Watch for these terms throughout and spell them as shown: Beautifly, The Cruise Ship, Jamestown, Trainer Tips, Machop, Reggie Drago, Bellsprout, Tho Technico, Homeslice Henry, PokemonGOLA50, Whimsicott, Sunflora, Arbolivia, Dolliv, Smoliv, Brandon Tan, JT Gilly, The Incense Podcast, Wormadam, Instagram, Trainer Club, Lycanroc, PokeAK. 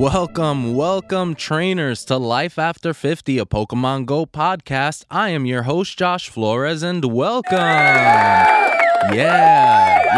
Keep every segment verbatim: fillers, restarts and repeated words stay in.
Welcome, welcome trainers to Life After fifty, a Pokemon Go podcast. I am your host, Josh Flores, and welcome. Yeah, yeah,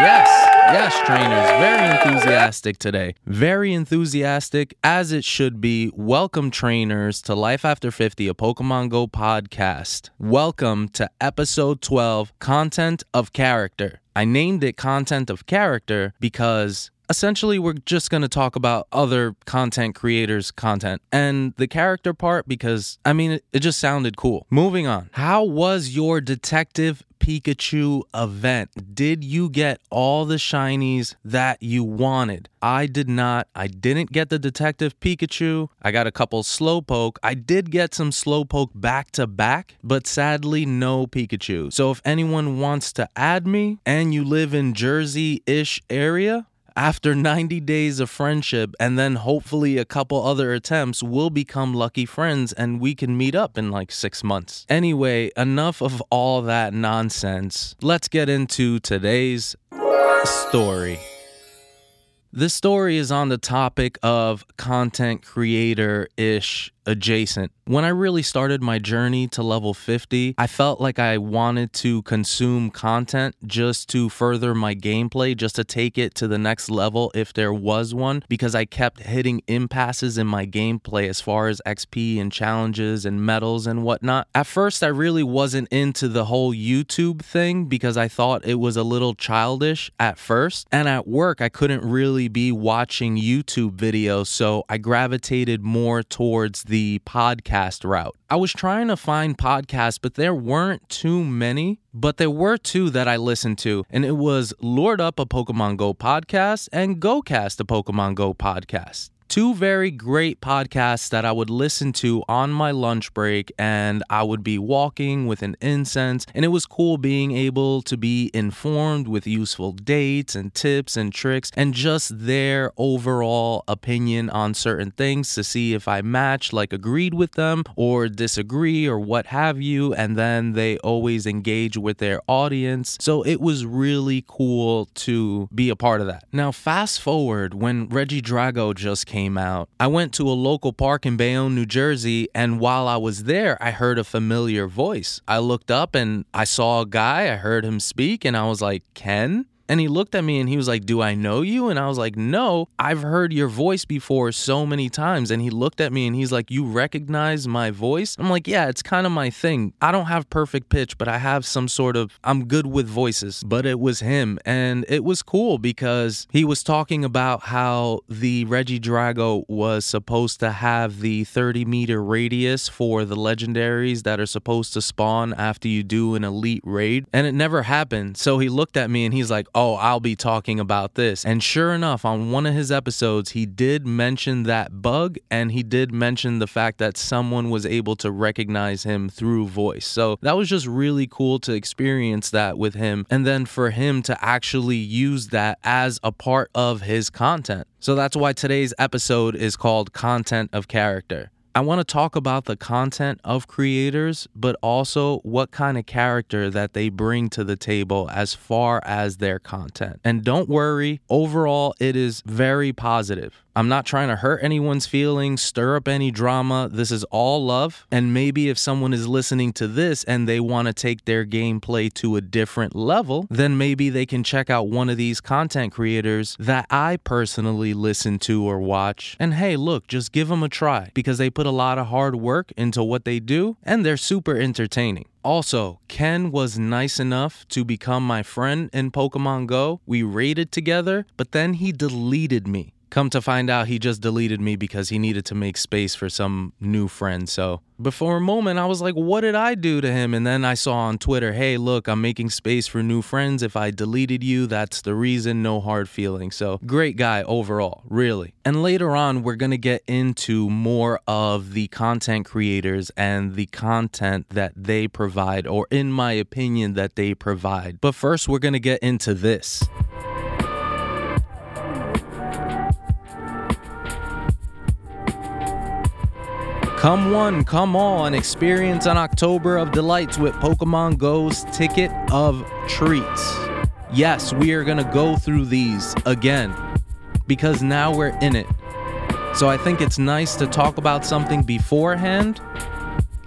yes. Yes, trainers, very enthusiastic today. Very enthusiastic, as it should be. Welcome, trainers, to Life After fifty, a Pokemon Go podcast. Welcome to episode twelve, Content of Character. I named it Content of Character because essentially we're just going to talk about other content creators' content. And the character part, because, I mean, it just sounded cool. Moving on. How was your Detective Pikachu event? Did you get all the shinies that you wanted? I did not. I didn't get the Detective Pikachu. I got a couple Slowpoke. I did get some Slowpoke back to back, but sadly no Pikachu. So if anyone wants to add me and you live in Jersey-ish area, after ninety days of friendship and then hopefully a couple other attempts, we'll become lucky friends and we can meet up in like six months. Anyway, enough of all that nonsense. Let's get into today's story. This story is on the topic of content creator-ish adjacent. When I really started my journey to level fifty, I felt like I wanted to consume content just to further my gameplay, just to take it to the next level if there was one, because I kept hitting impasses in my gameplay as far as X P and challenges and medals and whatnot. At first, I really wasn't into the whole YouTube thing because I thought it was a little childish at first, and at work, I couldn't really be watching YouTube videos, so I gravitated more towards the the podcast route. I was trying to find podcasts, but there weren't too many, but there were two that I listened to, and it was Lured Up, a Pokemon Go podcast, and GoCast, a Pokemon Go podcast. Two very great podcasts that I would listen to on my lunch break, and I would be walking with an incense, and it was cool being able to be informed with useful dates and tips and tricks and just their overall opinion on certain things to see if I match, like agreed with them or disagree or what have you, and then they always engage with their audience. So it was really cool to be a part of that. Now, fast forward when Reggie Drago just came Came out. I went to a local park in Bayonne, New Jersey, and while I was there, I heard a familiar voice. I looked up and I saw a guy, I heard him speak, and I was like, Ken? And he looked at me and he was like, do I know you? And I was like, no, I've heard your voice before so many times. And he looked at me and he's like, you recognize my voice? I'm like, yeah, it's kind of my thing. I don't have perfect pitch, but I have some sort of, I'm good with voices. But it was him. And it was cool because he was talking about how the Reggie Drago was supposed to have the thirty meter radius for the legendaries that are supposed to spawn after you do an elite raid. And it never happened. So he looked at me and he's like, oh, I'll be talking about this. And sure enough, on one of his episodes, he did mention that bug, and he did mention the fact that someone was able to recognize him through voice. So that was just really cool to experience that with him, and then for him to actually use that as a part of his content. So that's why today's episode is called Content of Character. I want to talk about the content of creators, but also what kind of character that they bring to the table as far as their content. And don't worry, overall, it is very positive. I'm not trying to hurt anyone's feelings, stir up any drama. This is all love. And maybe if someone is listening to this and they want to take their gameplay to a different level, then maybe they can check out one of these content creators that I personally listen to or watch. And hey, look, just give them a try because they put a lot of hard work into what they do and they're super entertaining. Also, Ken was nice enough to become my friend in Pokemon Go. We raided together, but then he deleted me. Come to find out, he just deleted me because he needed to make space for some new friend. So, but for a moment, I was like, what did I do to him? And then I saw on Twitter, hey, look, I'm making space for new friends. If I deleted you, that's the reason. No hard feelings. So, great guy overall, really. And later on, we're going to get into more of the content creators and the content that they provide, or in my opinion, that they provide. But first, we're going to get into this. Come one, come all, and experience an October of delights with Pokemon Go's Ticket of Treats. Yes, we are going to go through these again because now we're in it. So I think it's nice to talk about something beforehand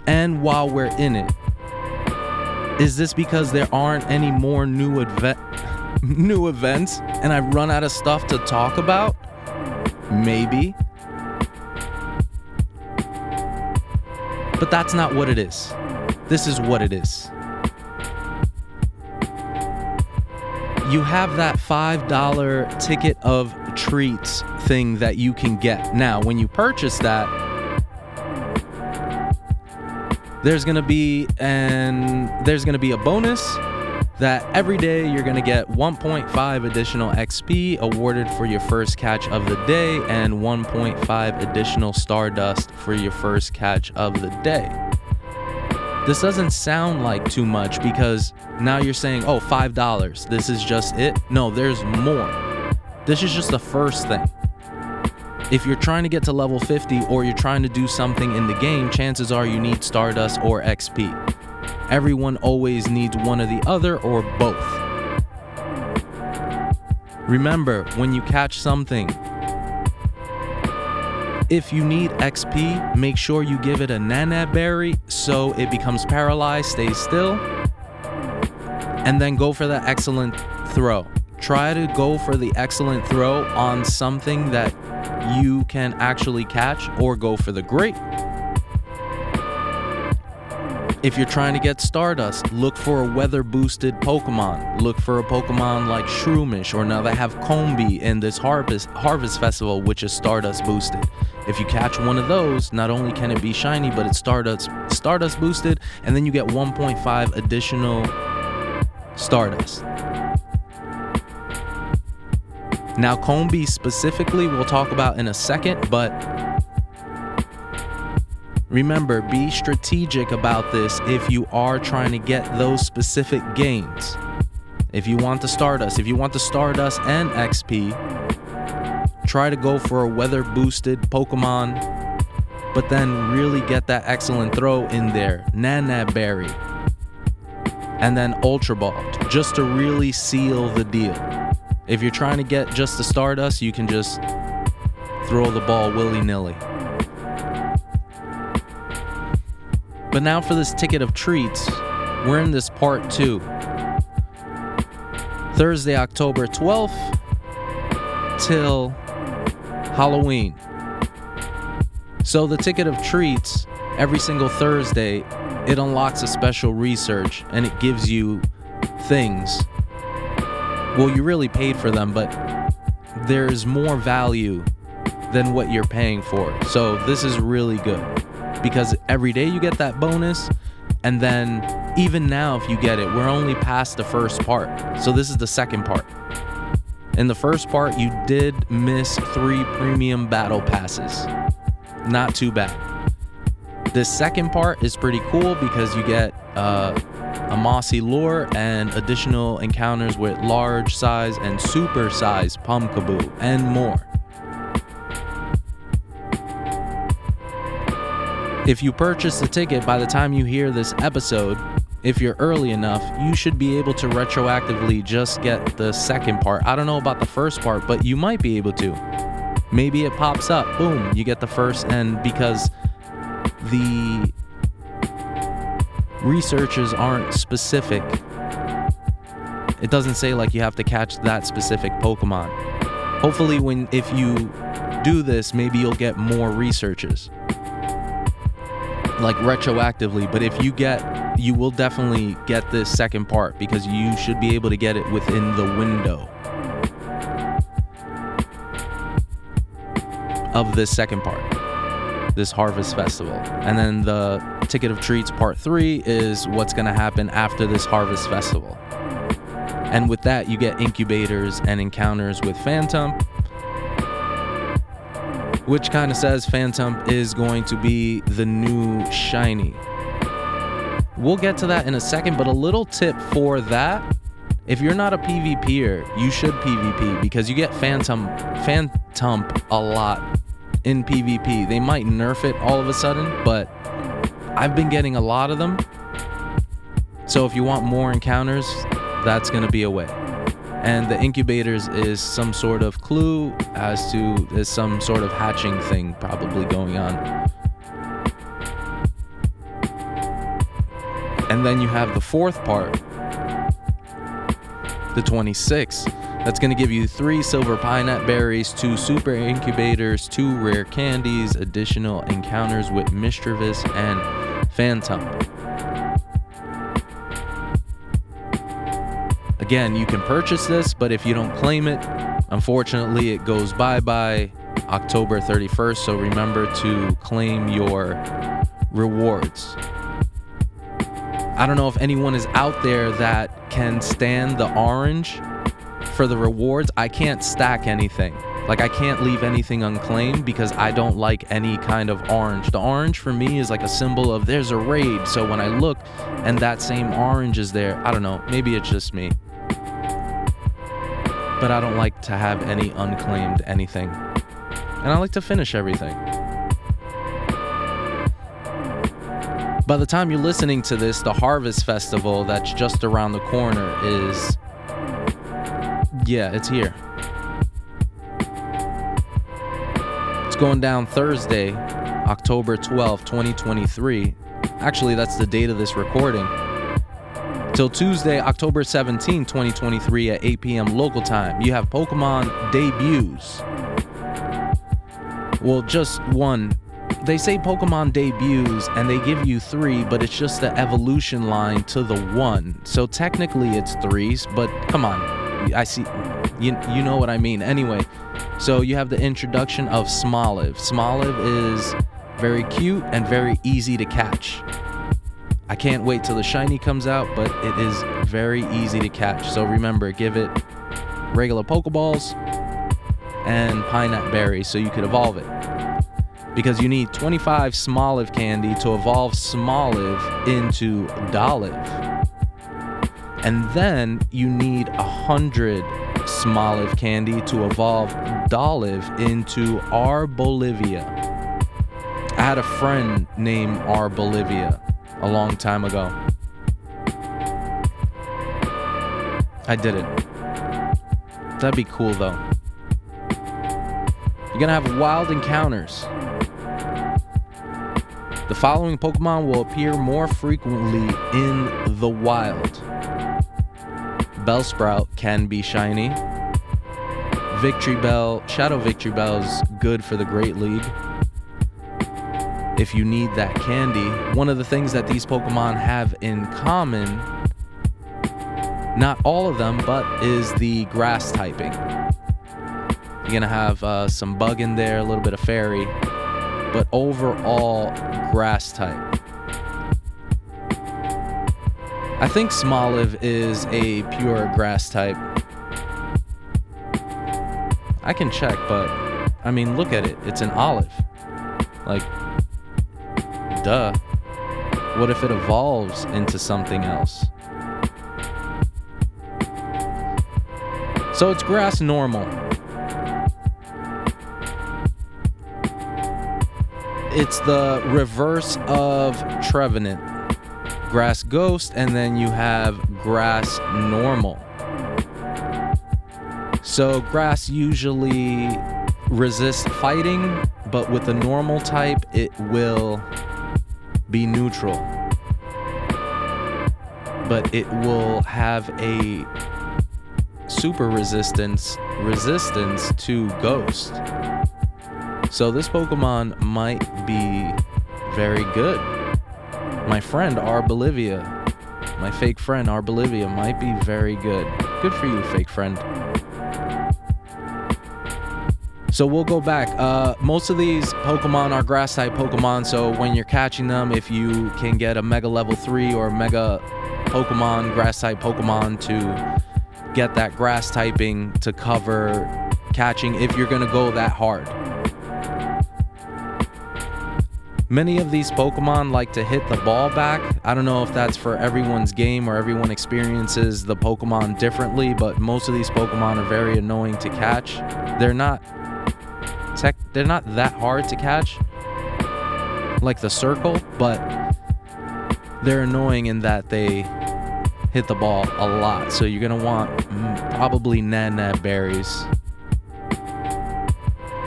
and while we're in it. Is this because there aren't any more new adve- new events and I've run out of stuff to talk about? Maybe. But that's not what it is. This is what it is. You have that five dollars ticket of treats thing that you can get. Now, when you purchase that, there's gonna be an there's gonna be a bonus that every day you're gonna get one point five additional X P awarded for your first catch of the day and one point five additional Stardust for your first catch of the day. This doesn't sound like too much because now you're saying, oh, five dollars, this is just it? No, there's more. This is just the first thing. If you're trying to get to level fifty or you're trying to do something in the game, chances are you need Stardust or X P. Everyone always needs one or the other or both. Remember, when you catch something, if you need X P, make sure you give it a Nana Berry so it becomes paralyzed, stays still, and then go for the excellent throw. Try to go for the excellent throw on something that you can actually catch, or go for the great. If you're trying to get Stardust, look for a weather-boosted Pokemon. Look for a Pokemon like Shroomish, or now they have Combee in this Harvest, Harvest Festival, which is Stardust boosted. If you catch one of those, not only can it be shiny, but it's Stardust Stardust boosted, and then you get one point five additional Stardust. Now, Combee specifically we'll talk about in a second, but remember, be strategic about this if you are trying to get those specific gains. If you want the Stardust, if you want the Stardust and X P, try to go for a weather-boosted Pokemon, but then really get that excellent throw in there. Nana Berry. And then Ultra Ball, just to really seal the deal. If you're trying to get just the Stardust, you can just throw the ball willy-nilly. But now for this ticket of treats, we're in this part two. Thursday, October twelfth, till Halloween. So the ticket of treats, every single Thursday, it unlocks a special research and it gives you things. Well, you really paid for them, but there's more value than what you're paying for. So this is really good because every day you get that bonus, and then even now if you get it, we're only past the first part. So this is the second part. In the first part, you did miss three premium battle passes. Not too bad. This second part is pretty cool because you get uh, a mossy lure and additional encounters with large size and super size Pumpkaboo and more. If you purchase the ticket by the time you hear this episode, if you're early enough, you should be able to retroactively just get the second part. I don't know about the first part, but you might be able to. Maybe it pops up, boom, you get the first, and because the researchers aren't specific, it doesn't say like you have to catch that specific Pokemon. Hopefully when if you do this, maybe you'll get more researches, like retroactively, but if you get, you will definitely get this second part because you should be able to get it within the window of this second part, this Harvest Festival. And then the Ticket of Treats Part three is what's going to happen after this Harvest Festival. And with that, you get incubators and encounters with Phantom, which kind of says Phantom is going to be the new shiny. We'll get to that in a second, but a little tip for that. If you're not a PvPer, you should PvP because you get Phantom Phantom a lot in PvP. They might nerf it all of a sudden, but I've been getting a lot of them. So if you want more encounters, that's going to be a way. And the incubators is some sort of clue as to there's some sort of hatching thing probably going on. And then you have the fourth part, the twenty-six. That's going to give you three silver pine nut berries, two super incubators, two rare candies, additional encounters with mischievous and phantom. Again, you can purchase this, but if you don't claim it, unfortunately, it goes bye-bye October thirty-first, so remember to claim your rewards. I don't know if anyone is out there that can stand the orange for the rewards. I can't stack anything. Like, I can't leave anything unclaimed because I don't like any kind of orange. The orange for me is like a symbol of there's a raid, so when I look and that same orange is there, I don't know, maybe it's just me. But I don't like to have any unclaimed anything. And I like to finish everything. By the time you're listening to this, the Harvest Festival that's just around the corner is... yeah, it's here. It's going down Thursday, October twelfth, twenty twenty-three. Actually, that's the date of this recording. Till Tuesday, October seventeenth, twenty twenty-three at eight p.m. local time. You have Pokemon debuts. Well, just one. They say Pokemon debuts and they give you three, but it's just the evolution line to the one. So technically it's threes, but come on. I see. You, you know what I mean. Anyway, so you have the introduction of Smoliv. Smoliv is very cute and very easy to catch. I can't wait till the shiny comes out, but it is very easy to catch. So remember, give it regular Pokeballs and pine nut berries so you could evolve it. Because you need twenty-five Smoliv candy to evolve Smoliv into Dolliv. And then you need one hundred Smoliv candy to evolve Dolliv into Arbolivia. I had a friend named Arbolivia a long time ago. I didn't. That'd be cool though. You're gonna have wild encounters. The following Pokemon will appear more frequently in the wild. Bellsprout can be shiny. Victory Bell, Shadow Victory Bell's good for the Great League. If you need that candy, one of the things that these Pokemon have in common, not all of them, but is the grass typing. You're going to have uh, some bug in there, a little bit of fairy, but overall grass type. I think Smoliv is a pure grass type. I can check, but I mean, look at it. It's an olive. Like, duh. What if it evolves into something else? So it's grass normal. It's the reverse of Trevenant. Grass ghost, and then you have grass normal. So grass usually resists fighting, but with the normal type, it will... be neutral, but it will have a super resistance resistance to ghost. So this Pokemon might be very good. My friend Arbolivia, my fake friend Arbolivia, might be very good. Good for you, fake friend. So we'll go back. Uh, most of these Pokemon are grass-type Pokemon, so when you're catching them, if you can get a Mega Level three or Mega Pokemon, grass-type Pokemon, to get that grass typing to cover catching if you're going to go that hard. Many of these Pokemon like to hit the ball back. I don't know if that's for everyone's game or everyone experiences the Pokemon differently, but most of these Pokemon are very annoying to catch. They're not... Tech, they're not that hard to catch, like the circle, but they're annoying in that they hit the ball a lot. So you're going to want mm, probably Nat-Nat berries.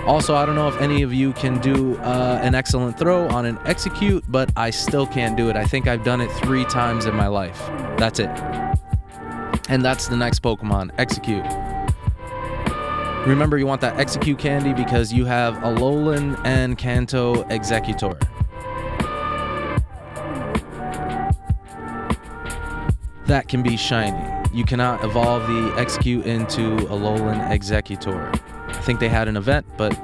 Also, I don't know if any of you can do uh, an excellent throw on an execute, but I still can't do it. I think I've done it three times in my life. That's it. And that's the next Pokemon, Execute. Remember, you want that Execute candy because you have Alolan and Kanto Executor. That can be shiny. You cannot evolve the Execute into Alolan Executor. I think they had an event, but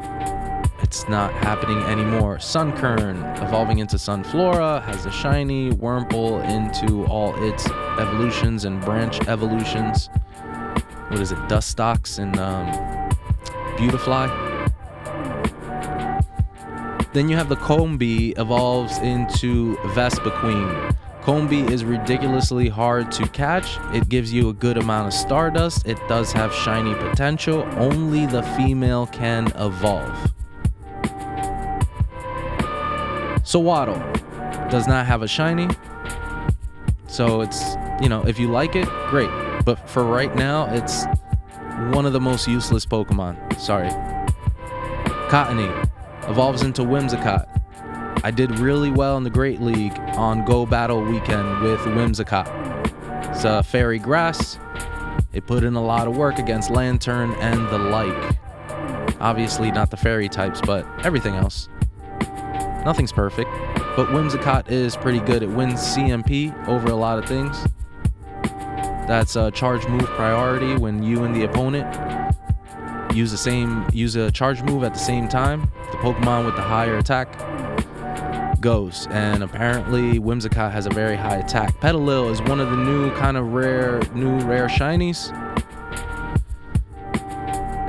it's not happening anymore. Sunkern, evolving into Sunflora, has a shiny. Wurmple into all its evolutions and branch evolutions. What is it? Dustox and um, Beautifly. Then you have the Combee, evolves into Vespiquen. Combee is ridiculously hard to catch. It gives you a good amount of Stardust. It does have shiny potential. Only the female can evolve. Swaddle does not have a shiny. So it's, you know, if you like it, great. But for right now, it's one of the most useless Pokemon. Sorry. Cottony evolves into Whimsicott. I did really well in the Great League on Go Battle Weekend with Whimsicott. It's a fairy grass. It put in a lot of work against Lantern and the like. Obviously not the fairy types, but everything else. Nothing's perfect, but Whimsicott is pretty good. It wins C M P over a lot of things. That's a charge move priority when you and the opponent use the same use a charge move at the same time. The Pokemon with the higher attack goes, and apparently Whimsicott has a very high attack. Petalil is one of the new kind of rare new rare shinies.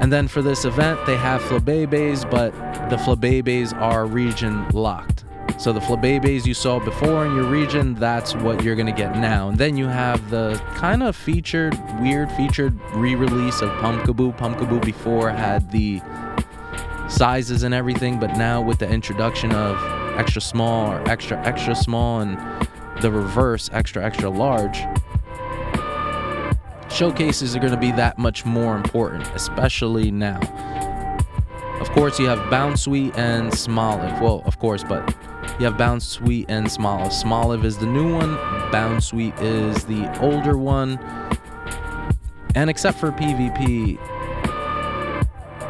And then for this event they have Flabébés, but the Flabébés are region locked. So the Flabébés you saw before in your region, that's what you're gonna get now. And then you have the kind of featured weird featured re-release of Pumpkaboo. Pumpkaboo before had the sizes and everything, but now with the introduction of extra small or extra extra small and the reverse extra extra large, showcases are going to be that much more important, especially now. Of course you have Bounsweet and Smoliv. Well, of course, but you have Bounsweet and Smoliv. Smoliv is the new one, Bounsweet is the older one. And except for PvP,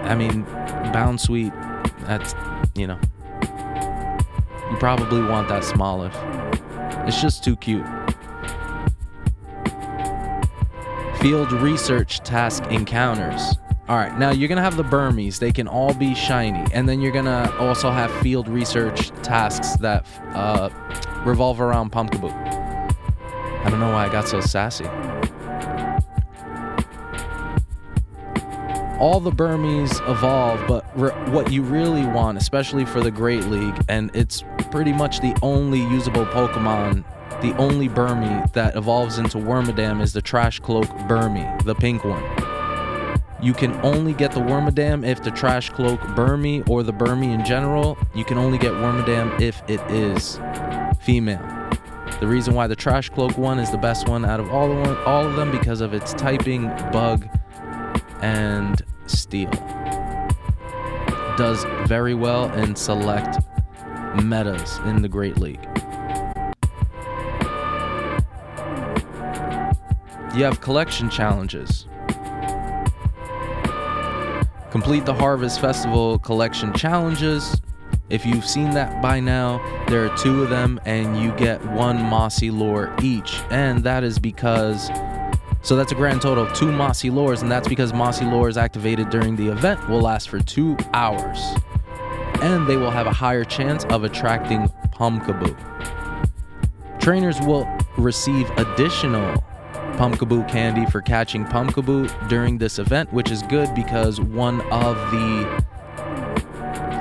I mean, Bounsweet, that's, you know, you probably want that Smoliv. It's just too cute. Field research task encounters. All right, now you're going to have the Burmies. They can all be shiny. And then you're going to also have field research tasks that uh, revolve around Pumpkaboo. I don't know why I got so sassy. All the Burmies evolve, but re- what you really want, especially for the Great League, and it's pretty much the only usable Pokemon, the only Burmy that evolves into Wormadam is the Trash Cloak Burmy, the pink one. You can only get the Wormadam if the Trash Cloak Burmy, or the Burmy in general, you can only get Wormadam if it is female. The reason why the Trash Cloak one is the best one out of all, the one, all of them, because of its typing, bug, and Steel. Does very well in select metas in the Great League. You have collection challenges. Complete the Harvest Festival collection challenges. If you've seen that by now, there are two of them and you get one Mossy Lore each. And that is because So that's a grand total of two Mossy Lores, and that's because Mossy Lores activated during the event will last for two hours. And they will have a higher chance of attracting Pumpkaboo. Trainers will receive additional Pumpkaboo candy for catching Pumpkaboo during this event, which is good because one of the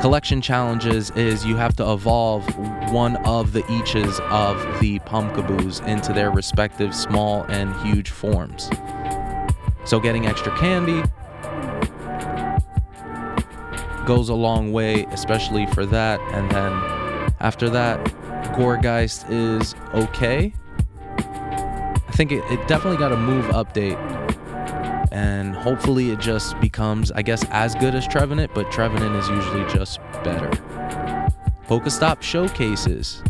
collection challenges is you have to evolve one of the eaches of the Pumpkaboos into their respective small and huge forms. So getting extra candy goes a long way, especially for that. And then after that, Goregeist is okay. I think it, it definitely got a move update, and hopefully it just becomes, I guess, as good as Trevenant, but Trevenant is usually just better. Pokestop showcases.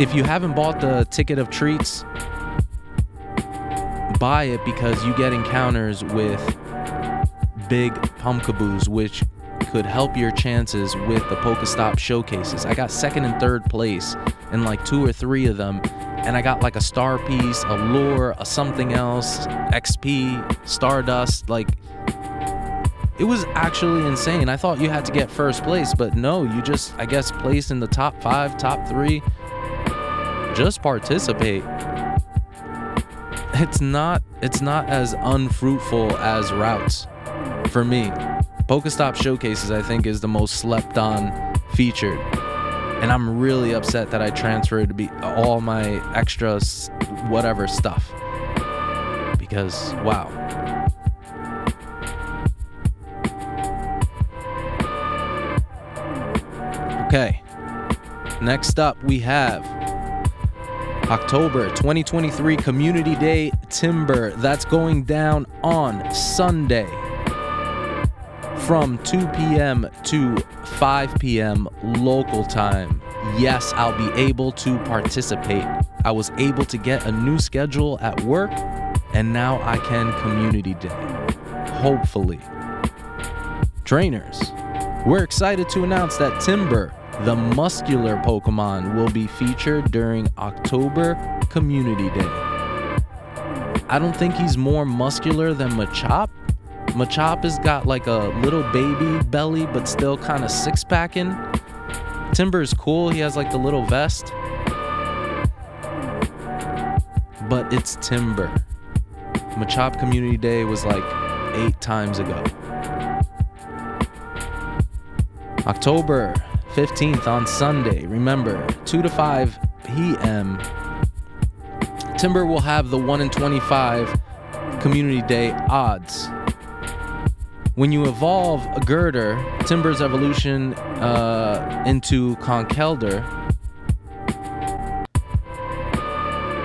If you haven't bought the Ticket of Treats, buy it, because you get encounters with big Pumpkaboos, which could help your chances with the Pokestop showcases. I got second and third place in like two or three of them, and I got like a star piece, a lure, a something else, X P, Stardust. Like, it was actually insane. I thought you had to get first place, but no, you just, I guess, placed in the top five, top three. Just participate. It's not, it's not as unfruitful as routes for me. Pokestop showcases, I think, is the most slept on feature, and I'm really upset that I transferred to be all my extra whatever stuff, because wow. Okay, next up we have October twenty twenty-three Community Day Timber. That's going down on Sunday from two p.m. to five p.m. local time. Yes, I'll be able to participate. I was able to get a new schedule at work, and now I can community day, hopefully. Trainers, we're excited to announce that Timber, the muscular Pokemon, will be featured during October Community Day. I don't think he's more muscular than Machop. Machop has got like a little baby belly, but still kind of six-packing. Timber is cool. He has like the little vest. But it's Timber. Machop Community Day was like eight times ago. October fifteenth on Sunday. Remember, two to five p.m. Timber will have the one in twenty-five Community Day odds. When you evolve a Girder, Timber's evolution uh, into Conkeldurr,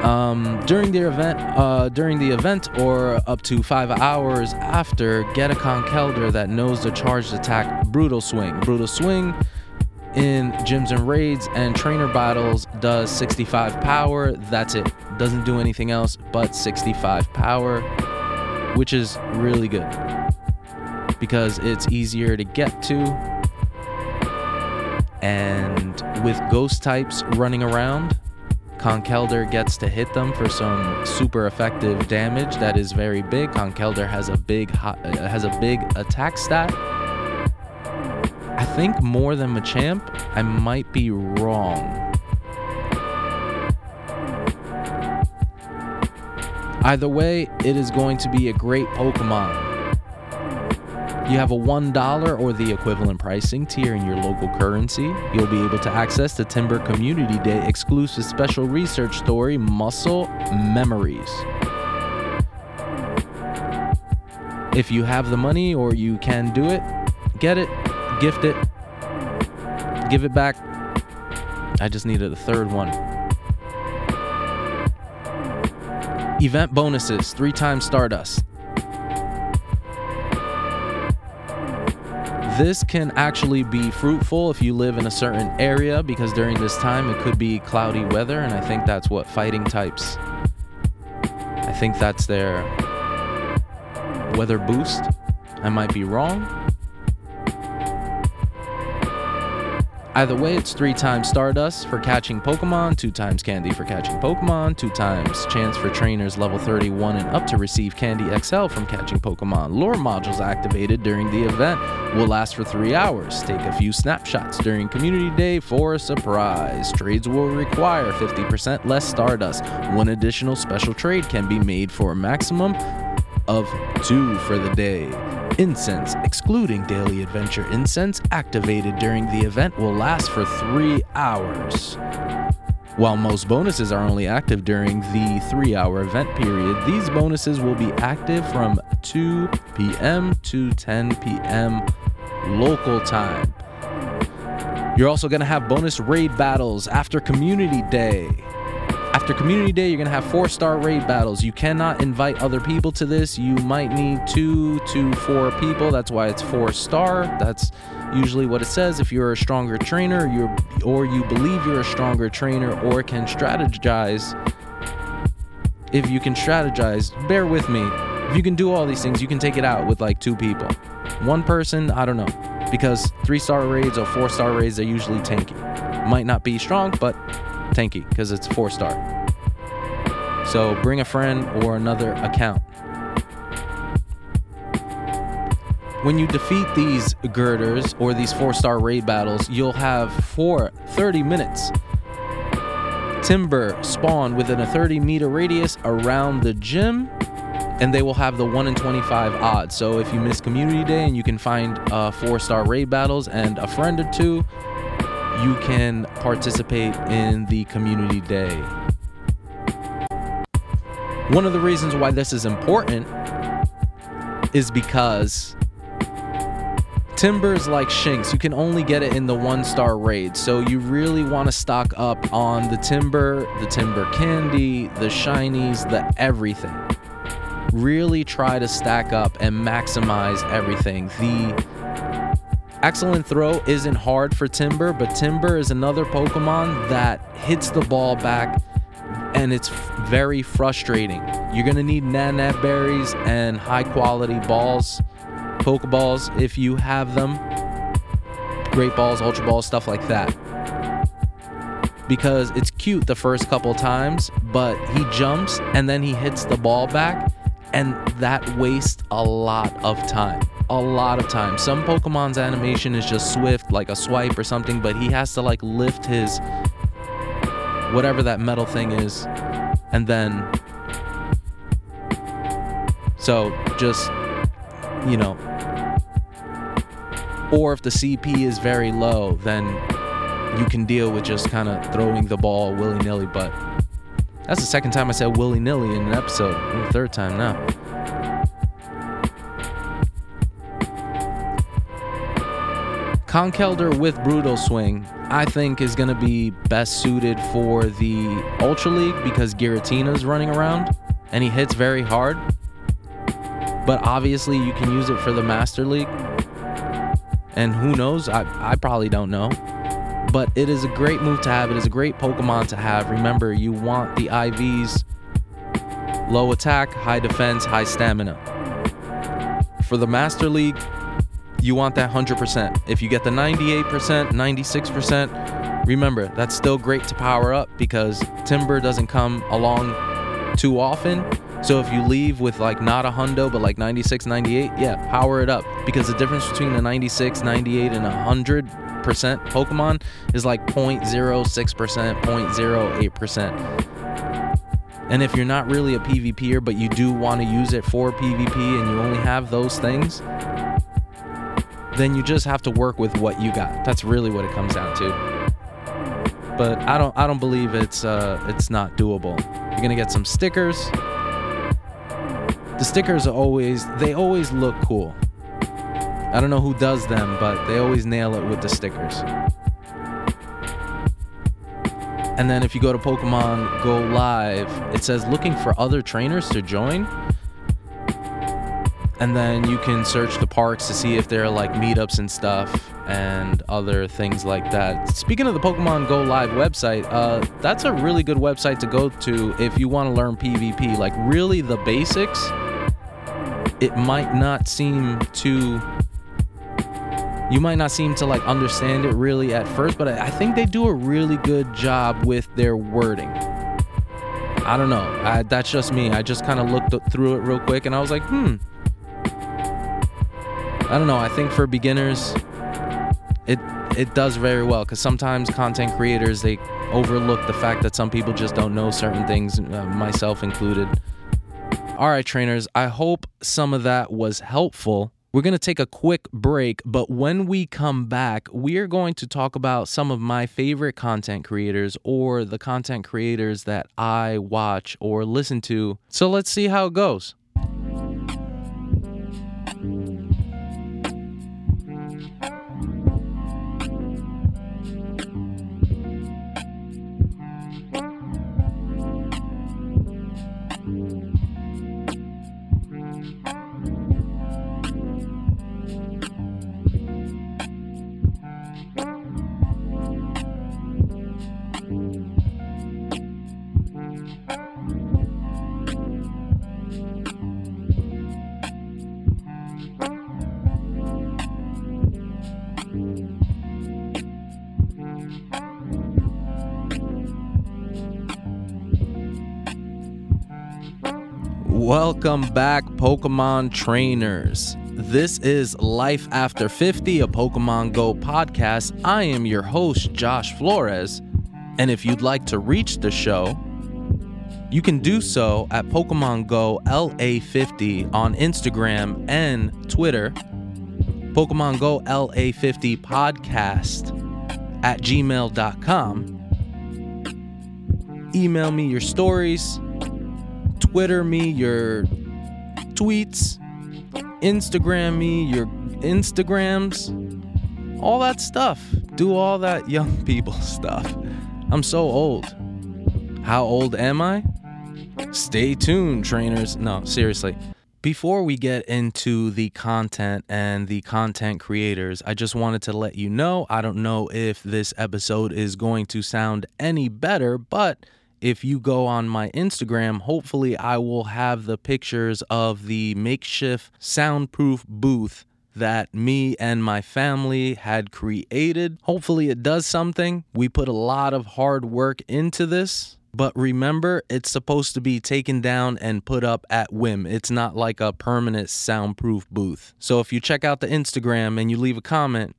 um, during the event, uh, during the event, or up to five hours after, get a Conkeldurr that knows the charged attack Brutal Swing. Brutal Swing in gyms and raids and trainer battles does sixty-five power. That's it. Doesn't do anything else but sixty-five power, which is really good, because it's easier to get to, and with ghost types running around, Conkeldurr gets to hit them for some super effective damage that is very big. Conkeldurr has a big has a big attack stat, I think more than Machamp. I might be wrong. Either way, it is going to be a great Pokemon. You have a one dollar or the equivalent pricing tier in your local currency. You'll be able to access the Timber Community Day exclusive special research story, Muscle Memories. If you have the money, or you can do it, get it, gift it, give it back. I just needed a third one. Event bonuses, three times Stardust. This can actually be fruitful if you live in a certain area, because during this time it could be cloudy weather, and I think that's what fighting types, I think that's their weather boost. I might be wrong. Either way, it's three times Stardust for catching Pokemon, two times Candy for catching Pokemon, two times chance for trainers level thirty-one and up to receive Candy X L from catching Pokemon. Lore modules activated during the event will last for three hours. Take a few snapshots during Community Day for a surprise. Trades will require fifty percent less Stardust. One additional special trade can be made for a maximum of two for the day. Incense, excluding daily adventure incense, activated during the event will last for three hours. While most bonuses are only active during the three-hour event period, these bonuses will be active from two p.m. to ten p.m. local time. You're also going to have bonus raid battles after Community Day. After Community Day, you're going to have four-star raid battles. You cannot invite other people to this. You might need two to four people. That's why it's four-star. That's usually what it says. If you're a stronger trainer, you're, or you believe you're a stronger trainer or can strategize, if you can strategize, bear with me. If you can do all these things, you can take it out with like two people. One person, I don't know, because three-star raids or four-star raids are usually tanky. Might not be strong, but tanky because it's four-star. So bring a friend or another account. When you defeat these girders or these four-star raid battles, you'll have four thirty minutes. Timber spawn within a thirty meter radius around the gym, and they will have the one in twenty-five odds. So if you miss Community Day and you can find uh, four-star raid battles and a friend or two, you can participate in the Community Day. One of the reasons why this is important is because Timber's like Shinx. You can only get it in the one-star raid, so you really want to stock up on the Timber, the Timber Candy, the Shinies, the everything. Really try to stack up and maximize everything. The Excellent Throw isn't hard for Timber, but Timber is another Pokemon that hits the ball back, and it's very frustrating. You're going to need Nanab berries and high-quality balls, Pokeballs if you have them, Great Balls, Ultra Balls, stuff like that. Because it's cute the first couple times, but he jumps, and then he hits the ball back, and that wastes a lot of time. A lot of time. Some Pokemon's animation is just swift, like a swipe or something, but he has to like lift his whatever that metal thing is, and then so just, you know, or if the C P is very low, then you can deal with just kind of throwing the ball willy-nilly. But that's the second time I said willy-nilly in an episode, and the third time now. Conkeldurr with Brutal Swing, I think, is going to be best suited for the Ultra League because Giratina's running around and he hits very hard. But obviously, you can use it for the Master League. And who knows? I, I probably don't know. But it is a great move to have. It is a great Pokemon to have. Remember, you want the I Vs, low attack, high defense, high stamina. For the Master League, you want that one hundred percent. If you get the ninety-eight percent, ninety-six percent, remember, that's still great to power up because Timber doesn't come along too often. So if you leave with like not a hundo, but like ninety-six, ninety-eight, yeah, power it up. Because the difference between a ninety-six, ninety-eight, and one hundred percent Pokemon is like zero point zero six percent, zero point zero eight percent. And if you're not really a PvPer, but you do want to use it for PvP and you only have those things, then you just have to work with what you got. That's really what it comes down to. But I don't I don't believe it's uh, it's not doable. You're gonna get some stickers. The stickers are always, they always look cool. I don't know who does them, but they always nail it with the stickers. And then if you go to Pokemon Go Live, it says looking for other trainers to join. And then you can search the parks to see if there are like meetups and stuff and other things like that. Speaking of the Pokemon Go Live website, uh, that's a really good website to go to if you want to learn PvP. Like really the basics, it might not seem to, you might not seem to like understand it really at first, but I think they do a really good job with their wording. I don't know. I, that's just me. I just kind of looked through it real quick and I was like, hmm. I don't know, I think for beginners, it it does very well because sometimes content creators, they overlook the fact that some people just don't know certain things, uh, myself included. All right, trainers, I hope some of that was helpful. We're going to take a quick break, but when we come back, we are going to talk about some of my favorite content creators or the content creators that I watch or listen to. So let's see how it goes. Welcome back, Pokemon trainers. This is Life After fifty, a Pokemon Go podcast. I am your host, Josh Flores. And if you'd like to reach the show, you can do so at Pokemon Go L A fifty on Instagram and Twitter, Pokemon Go L A fifty podcast at gmail dot com. Email me your stories, Twitter me your tweets, Instagram me your Instagrams, all that stuff. Do all that young people stuff. I'm so old. How old am I? Stay tuned, trainers. No, seriously. Before we get into the content and the content creators, I just wanted to let you know, I don't know if this episode is going to sound any better, but if you go on my Instagram, hopefully I will have the pictures of the makeshift soundproof booth that me and my family had created. Hopefully it does something. We put a lot of hard work into this. But remember, it's supposed to be taken down and put up at whim. It's not like a permanent soundproof booth. So if you check out the Instagram and you leave a comment,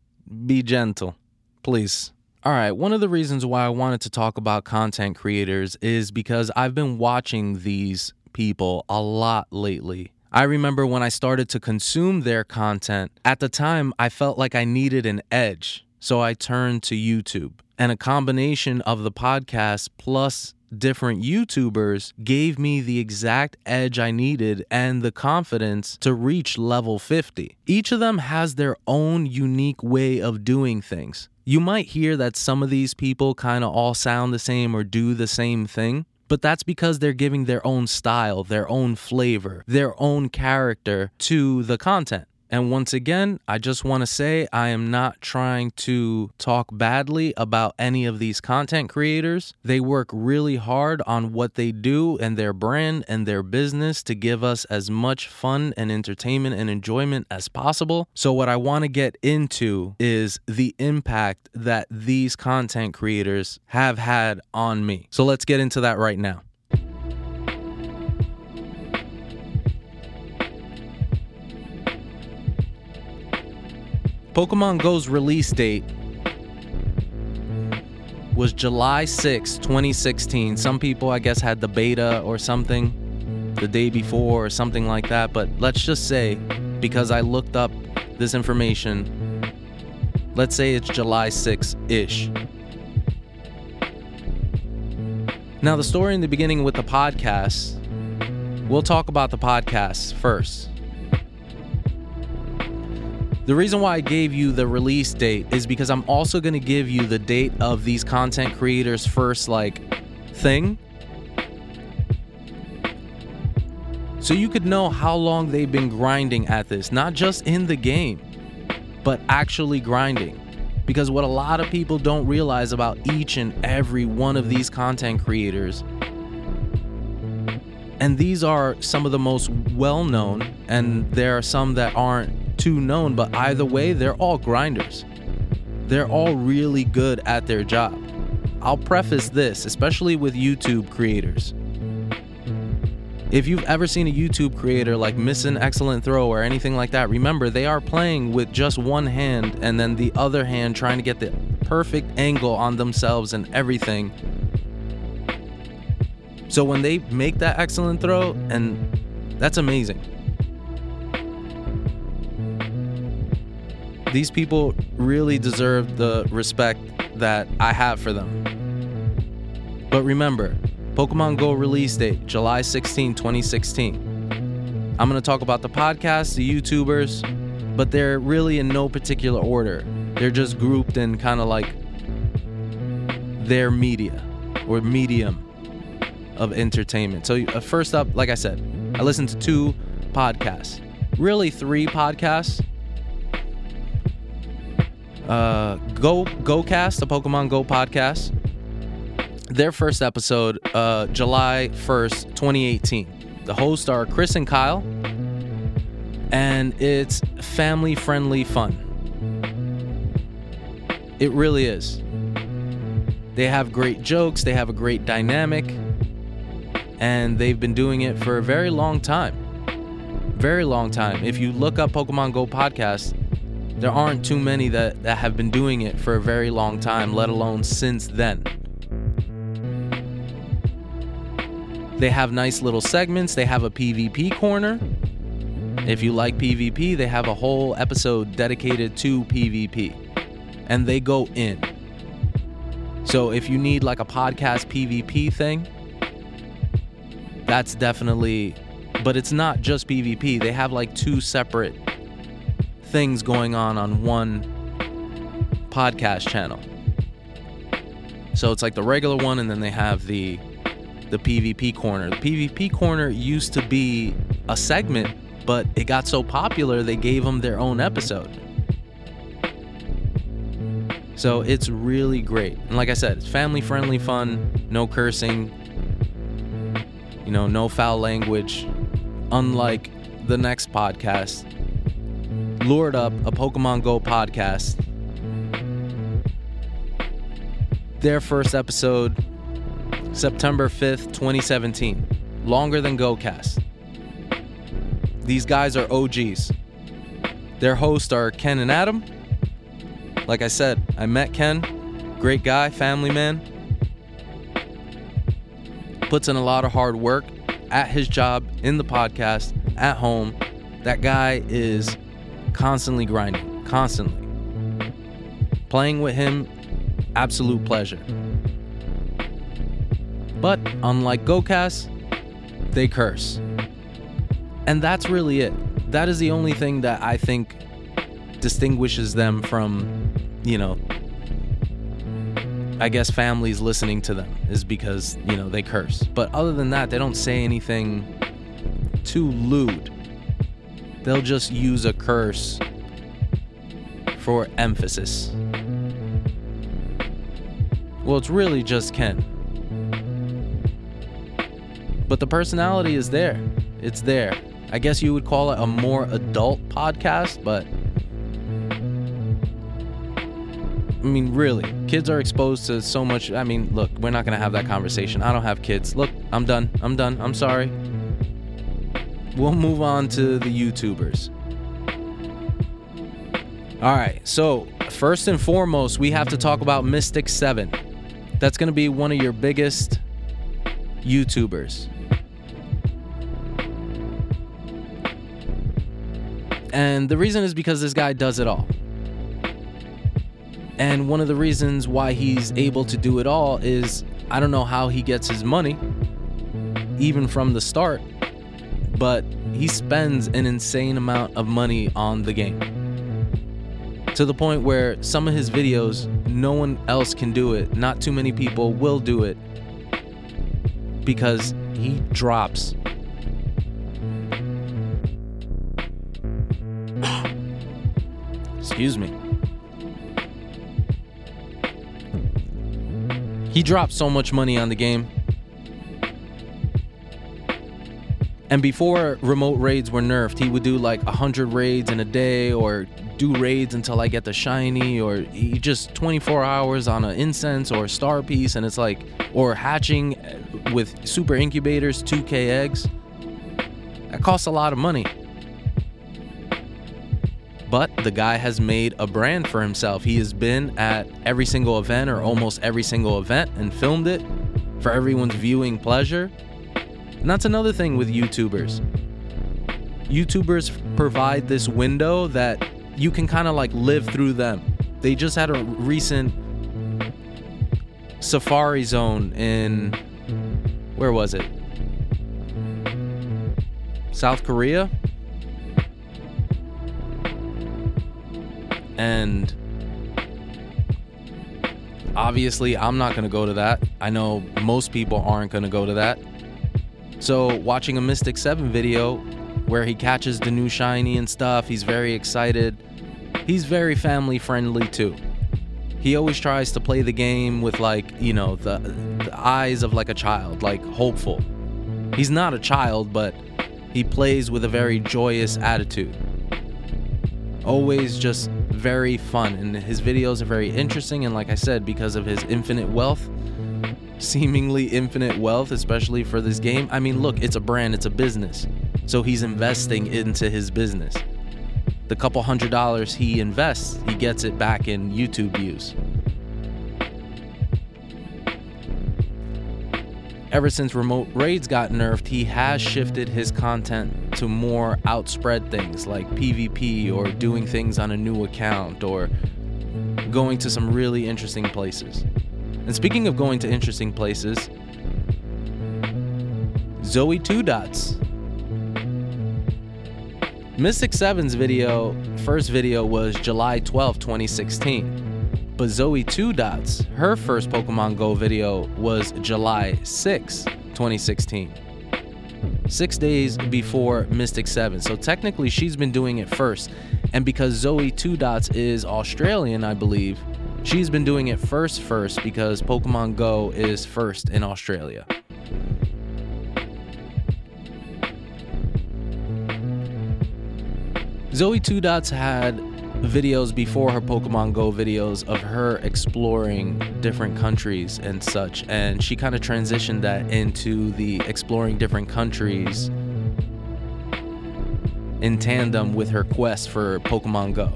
be gentle, please. All right, one of the reasons why I wanted to talk about content creators is because I've been watching these people a lot lately. I remember when I started to consume their content, at the time I felt like I needed an edge, so I turned to YouTube. And a combination of the podcast plus different YouTubers gave me the exact edge I needed and the confidence to reach level fifty. Each of them has their own unique way of doing things. You might hear that some of these people kind of all sound the same or do the same thing, but that's because they're giving their own style, their own flavor, their own character to the content. And once again, I just want to say I am not trying to talk badly about any of these content creators. They work really hard on what they do and their brand and their business to give us as much fun and entertainment and enjoyment as possible. So what I want to get into is the impact that these content creators have had on me. So let's get into that right now. Pokemon Go's release date was July sixth, twenty sixteen. Some people, I guess, had the beta or something the day before or something like that. But let's just say, because I looked up this information, let's say it's July sixth-ish. Now, the story in the beginning with the podcast, we'll talk about the podcast first. The reason why I gave you the release date is because I'm also going to give you the date of these content creators' first, like, thing. So you could know how long they've been grinding at this, not just in the game, but actually grinding. Because what a lot of people don't realize about each and every one of these content creators, and these are some of the most well-known, and there are some that aren't too known, but either way, they're all grinders. They're all really good at their job. I'll preface this, especially with YouTube creators. If you've ever seen a YouTube creator like miss an excellent throw or anything like that, remember they are playing with just one hand and then the other hand trying to get the perfect angle on themselves and everything. So when they make that excellent throw, and that's amazing. These people really deserve the respect that I have for them. But remember, Pokemon Go release date, July sixteenth, twenty sixteen. I'm going to talk about the podcast, the YouTubers, but they're really in no particular order. They're just grouped in kind of like their media or medium of entertainment. So uh, first up, like I said, I listened to two podcasts, really three podcasts. Uh, Go GoCast, the Pokemon Go podcast. Their first episode, uh, July first, twenty eighteen. The hosts are Chris and Kyle, and it's family-friendly fun. It really is. They have great jokes. They have a great dynamic. and they've been doing it for a very long time. Very long time. If you look up Pokemon Go podcast, there aren't too many that, that have been doing it for a very long time, let alone since then. They have nice little segments. They have a PvP corner. If you like PvP, they have a whole episode dedicated to PvP. And they go in. So if you need like a podcast PvP thing, that's definitely... But it's not just PvP. They have like two separate things going on on one podcast channel. So it's like the regular one, and then they have the... the PvP corner. The PvP corner used to be a segment, but it got so popular they gave them their own episode. So it's really great. And like I said, it's family friendly fun, no cursing, you know, no foul language, unlike the next podcast, Lured Up, a Pokemon Go podcast. Their first episode, September fifth, twenty seventeen. Longer than GoCast. These guys are O Gs. Their hosts are Ken and Adam. Like I said, I met Ken. Great guy, family man. Puts in a lot of hard work at his job, in the podcast, at home. That guy is constantly grinding, constantly. Playing with him, absolute pleasure. But unlike GoCast, they curse. And that's really it. That is the only thing that I think distinguishes them from, you know, I guess families listening to them, is because, you know, they curse. But other than that, they don't say anything too lewd. They'll just use a curse for emphasis. Well, it's really just Ken. But the personality is there. It's there. I guess you would call it a more adult podcast, but... I mean, really. Kids are exposed to so much... I mean, look, we're not going to have that conversation. I don't have kids. Look, I'm done. I'm done. I'm sorry. We'll move on to the YouTubers. All right. So, first and foremost, we have to talk about Mystic seven. That's going to be one of your biggest YouTubers. And the reason is because this guy does it all. And one of the reasons why he's able to do it all is, I don't know how he gets his money, even from the start, but he spends an insane amount of money on the game. To the point where some of his videos, no one else can do it. Not too many people will do it because he drops excuse me. He dropped so much money on the game. And before remote raids were nerfed, he would do like one hundred raids in a day, or do raids until I get the shiny, or he just twenty-four hours on an incense or a star piece, and it's like, or hatching with super incubators, two K eggs. That costs a lot of money. But the guy has made a brand for himself. He has been at every single event, or almost every single event, and filmed it for everyone's viewing pleasure. And that's another thing with YouTubers. YouTubers provide this window that you can kind of like live through them. They just had a recent Safari Zone in, where was it? South Korea? And obviously, I'm not going to go to that. I know most people aren't going to go to that. So watching a Mystic seven video where he catches the new shiny and stuff, he's very excited. He's very family friendly too. He always tries to play the game with, like, you know, the, the eyes of like a child, like hopeful. He's not a child, but he plays with a very joyous attitude. Always just very fun, and his videos are very interesting, and like I said, because of his infinite wealth, seemingly infinite wealth, especially for this game. I mean, look, it's a brand, it's a business. So he's investing into his business. The couple hundred dollars he invests, he gets it back in YouTube views. Ever since remote raids got nerfed, he has shifted his content to more outspread things like PvP or doing things on a new account or going to some really interesting places. And speaking of going to interesting places, Zoe two dots. Mystic seven's video, first video was July twelfth, twenty sixteen. But Zoe two dots, her first Pokemon Go video was July sixth, twenty sixteen. Six days before Mystic seven. So technically she's been doing it first. And because Zoe two dots is Australian, I believe, she's been doing it first first because Pokemon Go is first in Australia. Zoe two dots had videos before her Pokemon Go videos of her exploring different countries and such, and she kind of transitioned that into the exploring different countries in tandem with her quest for Pokemon Go,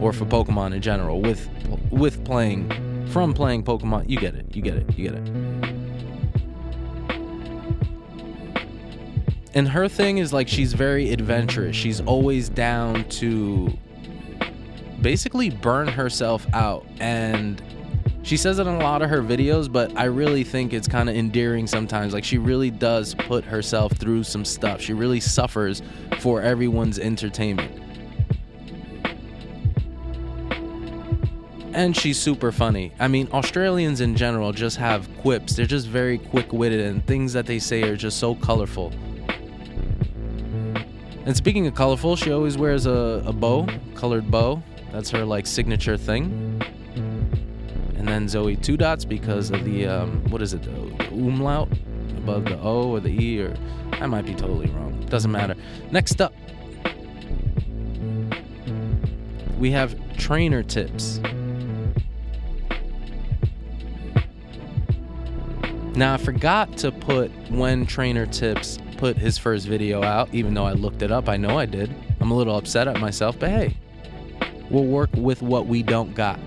or for Pokemon in general, with with playing, from playing Pokemon. You get it, you get it, you get it. And her thing is, like, she's very adventurous. She's always down to basically burn herself out. And she says it in a lot of her videos, but I really think it's kind of endearing sometimes. Like, she really does put herself through some stuff. She really suffers for everyone's entertainment. And she's super funny. I mean, Australians in general just have quips. They're just very quick-witted, and things that they say are just so colorful. And speaking of colorful, she always wears a, a bow, colored bow. That's her, like, signature thing. And then Zoe two dots because of the, um, what is it, the, the umlaut above the O or the E, or I might be totally wrong. Doesn't matter. Next up, we have Trainer Tips. Now, I forgot to put when Trainer Tips put his first video out, even though I looked it up. I know I did. I'm a little upset at myself, but hey, we'll work with what we don't got.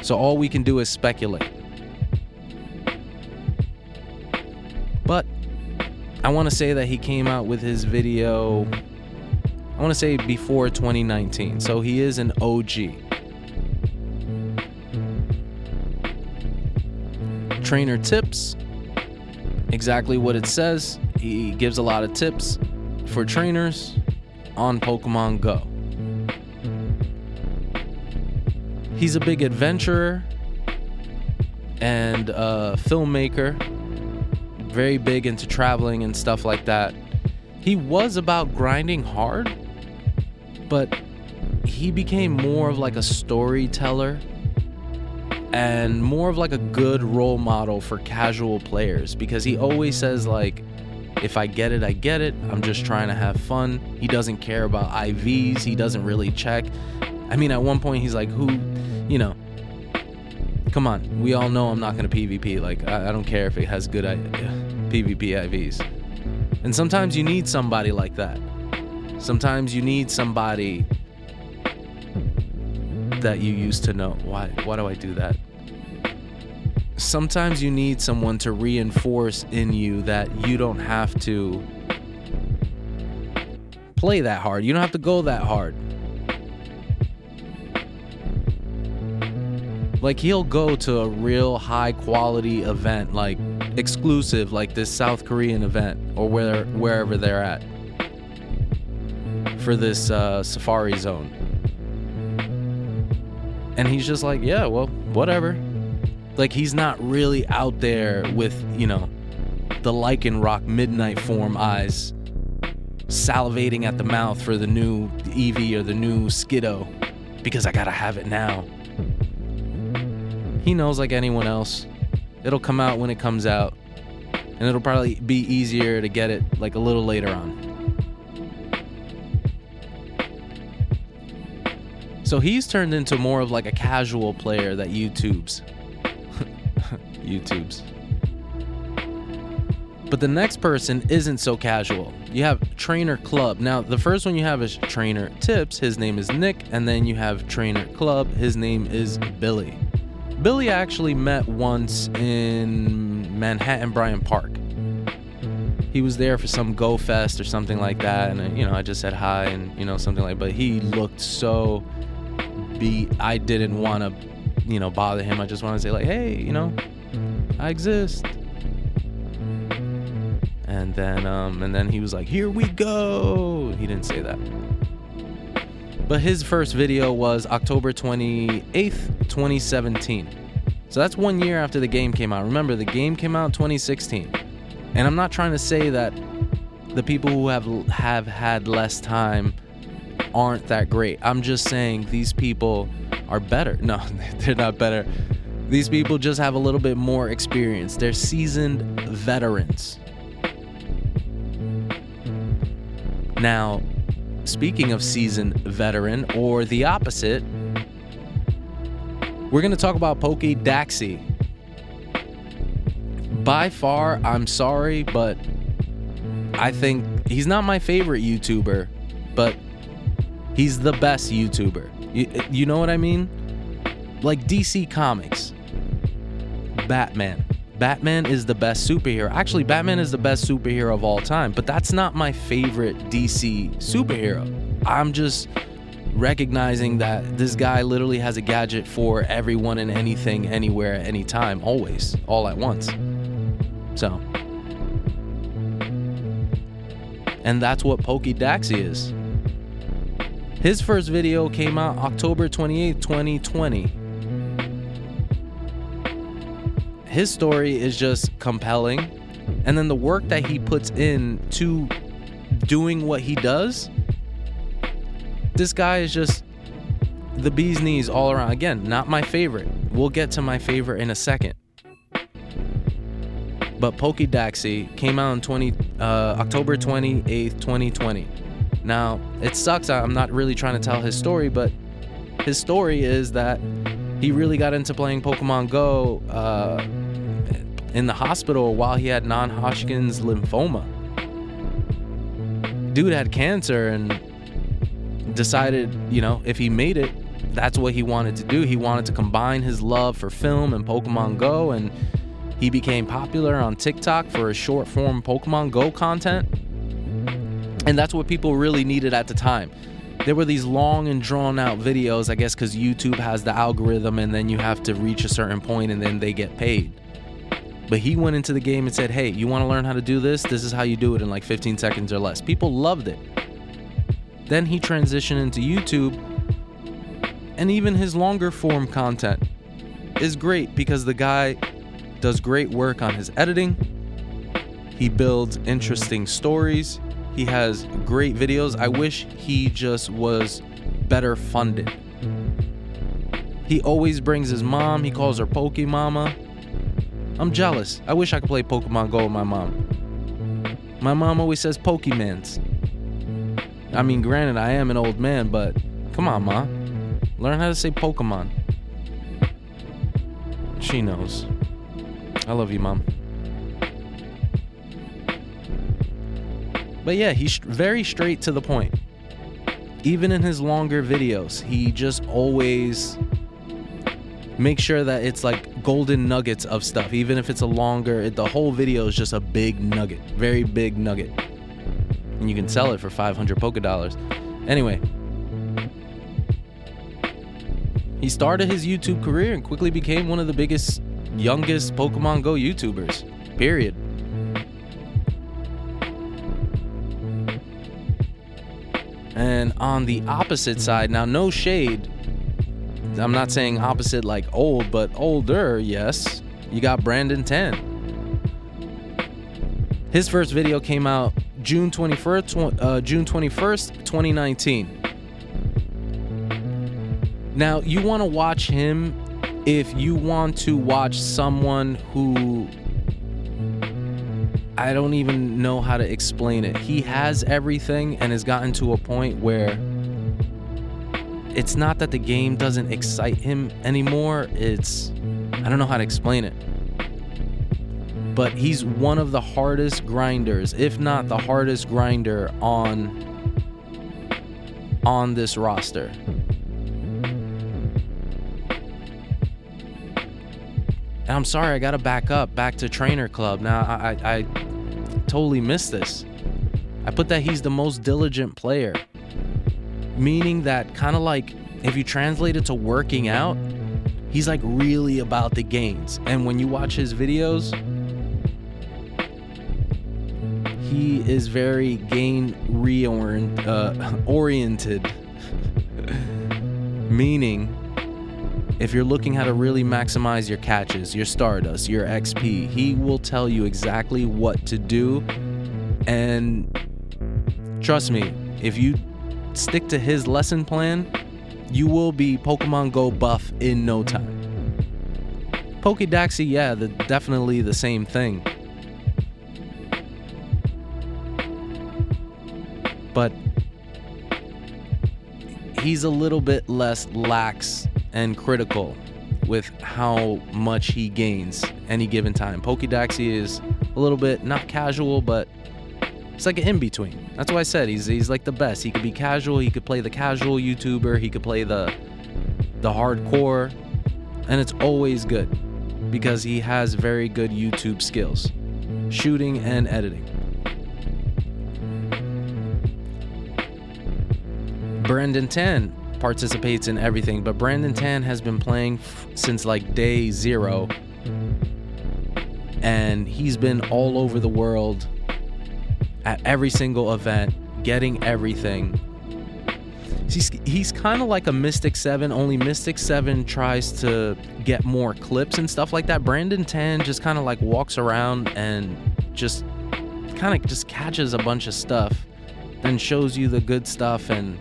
So all we can do is speculate. But I want to say that he came out with his video, I want to say before twenty nineteen. So he is an O G. Trainer Tips. Exactly what it says. He gives a lot of tips for trainers on Pokemon Go. He's a big adventurer and a filmmaker, very big into traveling and stuff like that. He was about grinding hard, but he became more of like a storyteller and more of like a good role model for casual players, because he always says, like, if I get it, I get it. I'm just trying to have fun. He doesn't care about I Vs. He doesn't really check. I mean, at one point he's like, who, you know, come on. We all know I'm not going to PvP. Like, I, I don't care if it has good I- PvP I Vs. And sometimes you need somebody like that. Sometimes you need somebody that you used to know. Why? Why do I do that? Sometimes you need someone to reinforce in you that you don't have to play that hard. You don't have to go that hard. Like, he'll go to a real high quality event, like exclusive, like this South Korean event or where, wherever they're at for this uh, Safari Zone. And he's just like, yeah, well, whatever. Like, he's not really out there with, you know, the Lycanroc midnight form eyes, salivating at the mouth for the new Eevee or the new Skiddo, because I gotta have it now. He knows, like anyone else, it'll come out when it comes out, and it'll probably be easier to get it, like, a little later on. So he's turned into more of like a casual player that YouTubes. YouTubes. But the next person isn't so casual. You have Trainer Club. Now, the first one you have is Trainer Tips. His name is Nick. And then you have Trainer Club. His name is Billy. Billy actually met once in Manhattan Bryant Park. He was there for some Go Fest or something like that. And, you know, I just said hi and, you know, something like that. But he looked so beat. I didn't want to, you know, bother him. I just want to say, like, hey, you know, I exist. And then um, and then he was like, here we go. He didn't say that. But his first video was October twenty-eighth, twenty seventeen. So that's one year after the game came out. Remember, the game came out in twenty sixteen. And I'm not trying to say that the people who have have had less time aren't that great. I'm just saying these people are better. No, they're not better. These people just have a little bit more experience. They're seasoned veterans. Now, speaking of seasoned veteran, or the opposite, we're going to talk about PokeDaxi. By far, I'm sorry, but I think he's not my favorite YouTuber, but he's the best YouTuber. You, you know what I mean? Like D C Comics, Batman. Batman is the best superhero. Actually, Batman is the best superhero of all time, but that's not my favorite D C superhero. I'm just recognizing that this guy literally has a gadget for everyone and anything, anywhere, anytime, always, all at once. So, and that's what PokeDaxi is. His first video came out October twenty-eighth, twenty twenty. His story is just compelling. And then the work that he puts in to doing what he does, this guy is just the bee's knees all around. Again, not my favorite. We'll get to my favorite in a second. But PokeDaxi came out in October twenty-eighth, twenty twenty. Now, it sucks. I'm not really trying to tell his story, but his story is that he really got into playing Pokemon Go uh, in the hospital while he had non-Hodgkin's lymphoma. Dude had cancer and decided, you know, if he made it, that's what he wanted to do. He wanted to combine his love for film and Pokemon Go, and he became popular on TikTok for his short-form Pokemon Go content. And that's what people really needed at the time. There were these long and drawn out videos, I guess, because YouTube has the algorithm and then you have to reach a certain point and then they get paid. But he went into the game and said, hey, you want to learn how to do this? This is how you do it in like fifteen seconds or less. People loved it. Then he transitioned into YouTube, and even his longer form content is great because the guy does great work on his editing. He builds interesting stories. He has great videos. I wish he just was better funded. He always brings his mom. He calls her Poke Mama. I'm jealous. I wish I could play Pokemon Go with my mom. My mom always says Pokemans. I mean, granted, I am an old man, but come on, Ma. Learn how to say Pokemon. She knows. I love you, Mom. But yeah, he's very straight to the point. Even in his longer videos, he just always makes sure that it's like golden nuggets of stuff. Even if it's a longer, it, the whole video is just a big nugget, very big nugget. And you can sell it for five hundred Poké dollars. Anyway, he started his YouTube career and quickly became one of the biggest, youngest Pokemon Go YouTubers, period. And on the opposite side, now no shade, I'm not saying opposite like old, but older, yes, you got Brandon Tan. His first video came out June twenty-first, twenty nineteen. Now, you want to watch him if you want to watch someone who, I don't even know how to explain it. He has everything and has gotten to a point where it's not that the game doesn't excite him anymore. It's, I don't know how to explain it. but he's one of the hardest grinders, if not the hardest grinder on on this roster. And I'm sorry, I gotta back up back to Trainer Club. Now I, I, I totally missed this. I put that he's the most diligent player, meaning that kind of like if you translate it to working out, he's like really about the gains. And when you watch his videos, he is very gain reorient uh, oriented, meaning if you're looking how to really maximize your catches, your Stardust, your X P, he will tell you exactly what to do. And trust me, if you stick to his lesson plan, you will be Pokemon Go buff in no time. PokeDaxi, yeah, the, definitely the same thing. But he's a little bit less lax and critical with how much he gains any given time. PokeDaxi is a little bit not casual, but it's like an in-between. That's why I said he's he's like the best. He could be casual. He could play the casual YouTuber. He could play the the hardcore. And it's always good because he has very good YouTube skills, shooting and editing. Brandon Tan participates in everything, but Brandon Tan has been playing f- since like day zero. And he's been all over the world at every single event, getting everything. He's, he's kind of like a Mystic seven, only Mystic seven tries to get more clips and stuff like that. Brandon Tan just kind of like walks around and just kind of just catches a bunch of stuff, then shows you the good stuff, and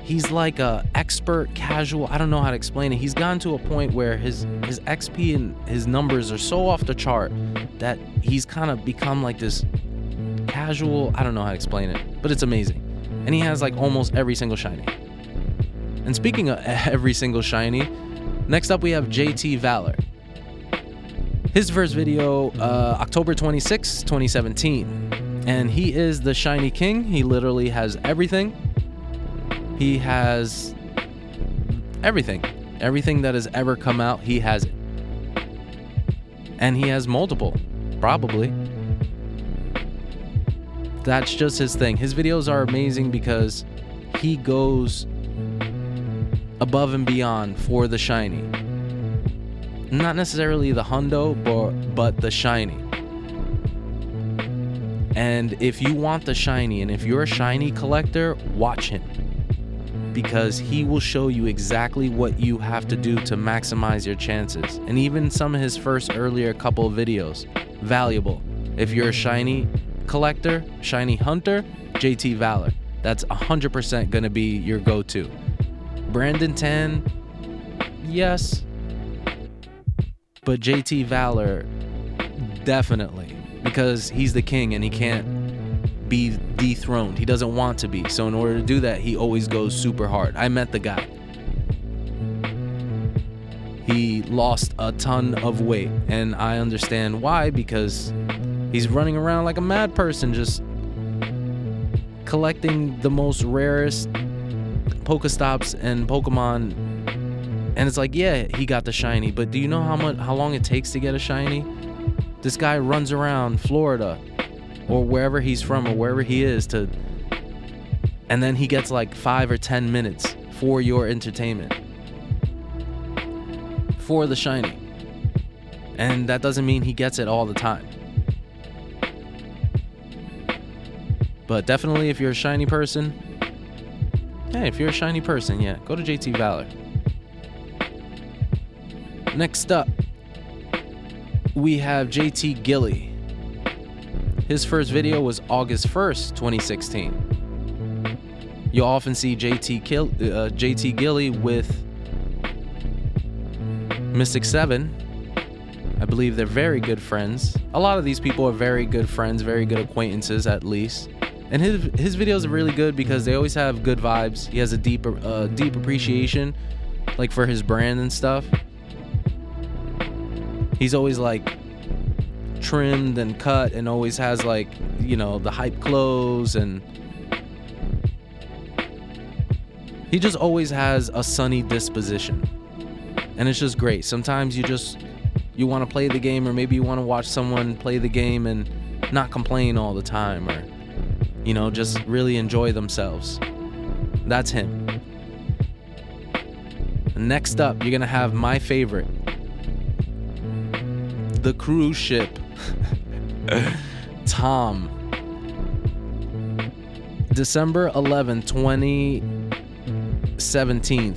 he's like a expert casual. I don't know how to explain it. He's gotten to a point where his, his X P and his numbers are so off the chart that he's kind of become like this casual, I don't know how to explain it, but it's amazing. And he has like almost every single shiny. And speaking of every single shiny, next up we have J T Valor. His first video, uh, October twenty-sixth, twenty seventeen. And he is the shiny king. He literally has everything. He has everything. Everything that has ever come out, he has it. And he has multiple, probably. That's just his thing. His videos are amazing because he goes above and beyond for the shiny. Not necessarily the hundo, but, but the shiny. And if you want the shiny, and if you're a shiny collector, watch him. Because he will show you exactly what you have to do to maximize your chances. And even some of his first earlier couple of videos, valuable. If you're a shiny collector, shiny hunter, J T Valor. That's one hundred percent going to be your go-to. Brandon Tan, yes. But J T Valor, definitely. Because he's the king and he can't be dethroned. He doesn't want to be. So in order to do that, he always goes super hard. I met the guy. He lost a ton of weight. And I understand why, because he's running around like a mad person, just collecting the most rarest Pokestops and Pokemon. And it's like, yeah, he got the shiny, but do you know how much, how long it takes to get a shiny? This guy runs around Florida or wherever he's from or wherever he is to, and then he gets like five or ten minutes for your entertainment for the shiny. And that doesn't mean he gets it all the time. But definitely, if you're a shiny person, hey, if you're a shiny person, yeah, go to J T Valor. Next up, we have J T Gilly. His first video was August first, twenty sixteen. You'll often see J T Kill, uh, J T Gilly with Mystic seven. I believe they're very good friends. A lot of these people are very good friends, very good acquaintances at least. And his his videos are really good because they always have good vibes. He has a deep uh, deep appreciation, like for his brand and stuff. He's always like trimmed and cut and always has, like, you know, the hype clothes, and he just always has a sunny disposition, and it's just great. Sometimes you just, you want to play the game, or maybe you want to watch someone play the game and not complain all the time, or, you know, just really enjoy themselves. That's him. Next up, you're going to have my favorite, The Cruise Ship, Tom. December eleventh, twenty seventeen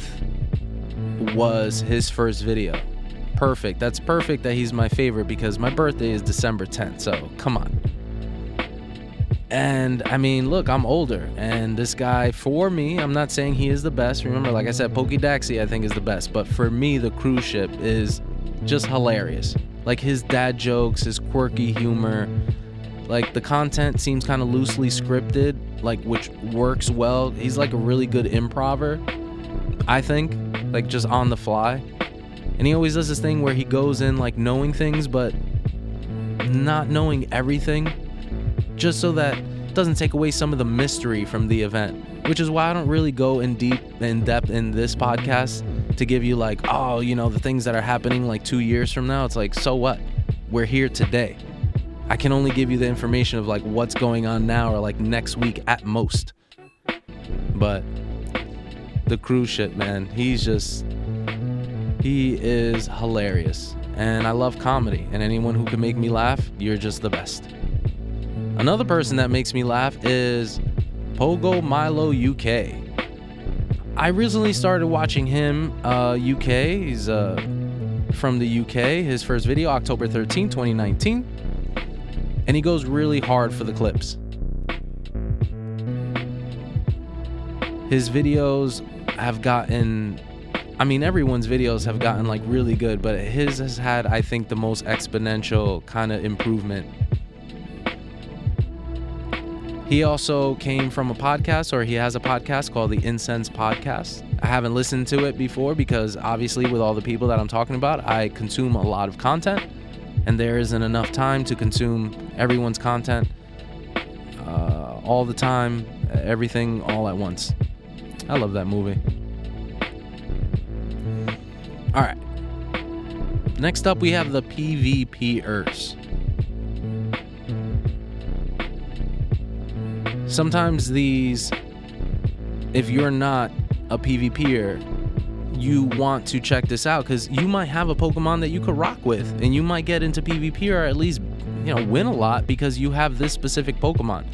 was his first video. Perfect. That's perfect that he's my favorite, because my birthday is December tenth, so come on. And I mean, look, I'm older, and this guy, for me, I'm not saying he is the best. Remember, like I said, PokeDaxi I think is the best, but for me, The Cruise Ship is just hilarious. Like, his dad jokes, his quirky humor, like, the content seems kind of loosely scripted, like, which works well. He's like a really good improver, I think, like, just on the fly. And he always does this thing where he goes in, like, knowing things, but not knowing everything, just so that it doesn't take away some of the mystery from the event, which is why I don't really go in deep, in depth in this podcast to give you, like, oh, you know, the things that are happening, like, two years from now. It's like, so what? We're here today. I can only give you the information of, like, what's going on now, or, like, next week at most. But The Cruise Ship, man, he's just, he is hilarious. And I love comedy, and anyone who can make me laugh, you're just the best. Another person that makes me laugh is Pogo Milo U K. I recently started watching him, uh, U K. He's uh, from the U K. His first video, October thirteenth, twenty nineteen. And he goes really hard for the clips. His videos have gotten, I mean, everyone's videos have gotten, like, really good, but his has had, I think, the most exponential kind of improvement. He also came from a podcast, or he has a podcast called The Incense Podcast. I haven't listened to it before because, obviously, with all the people that I'm talking about, I consume a lot of content, and there isn't enough time to consume everyone's content uh, all the time, everything all at once. I love that movie. All right. Next up, we have the PvPers. Sometimes these, if you're not a PvPer, you want to check this out, because you might have a Pokemon that you could rock with, and you might get into PvP, or at least, you know, win a lot because you have this specific Pokemon.